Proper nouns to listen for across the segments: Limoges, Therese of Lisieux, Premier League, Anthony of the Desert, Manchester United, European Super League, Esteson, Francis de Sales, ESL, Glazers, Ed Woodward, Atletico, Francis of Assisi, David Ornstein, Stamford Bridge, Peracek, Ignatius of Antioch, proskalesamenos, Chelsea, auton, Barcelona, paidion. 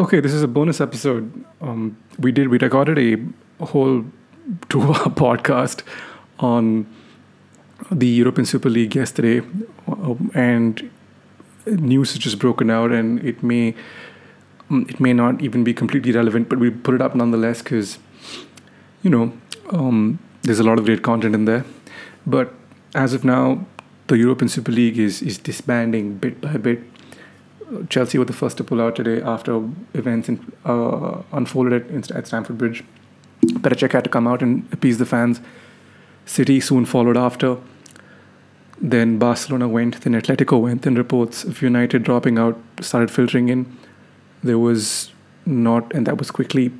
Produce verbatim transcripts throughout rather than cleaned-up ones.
Okay, this is a bonus episode. Um, we did, we recorded a whole two-hour podcast on the European Super League yesterday, um, and news has just broken out, and it may, it may not even be completely relevant, but we put it up nonetheless because, you know, um, there's a lot of great content in there. But as of now, the European Super League is is disbanding bit by bit. Chelsea were the first to pull out today after events in, uh, unfolded at, at Stamford Bridge. Peracek had to come out and appease the fans. City soon followed after. Then Barcelona went, then Atletico went, then reports of United dropping out started filtering in. There was not, and that was quickly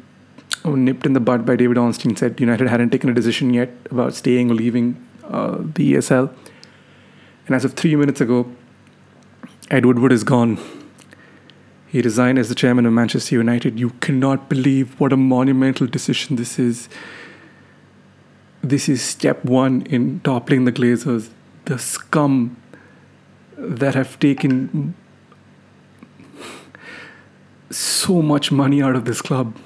nipped in the bud by David Ornstein, said United hadn't taken a decision yet about staying or leaving uh, the E S L. And as of three minutes ago, Ed Woodward is gone. He resigned as the chairman of Manchester United. You cannot believe what a monumental decision this is. This is step one in toppling the Glazers. The scum that have taken so much money out of this club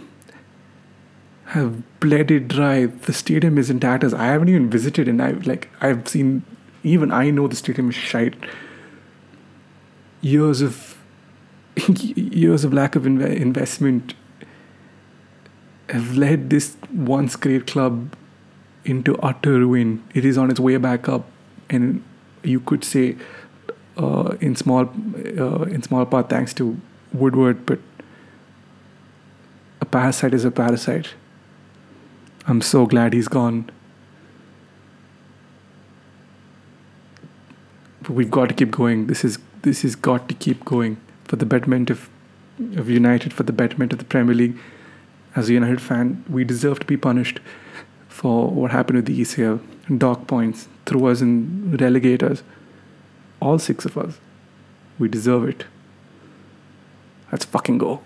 have bled it dry. The stadium is in tatters. I haven't even visited, and I've like I've seen. Even I know the stadium is shite. Years of years of lack of inv- investment have led this once great club into utter ruin. It is on its way back up, and you could say, uh, in small uh, in small part, thanks to Woodward. But a parasite is a parasite. I'm so glad he's gone. But we've got to keep going. This is. This has got to keep going for the betterment of, of United, for the betterment of the Premier League. As a United fan, we deserve to be punished for what happened with the E C L. Dock points, threw us and relegate us. All six of us. We deserve it. Let's fucking go.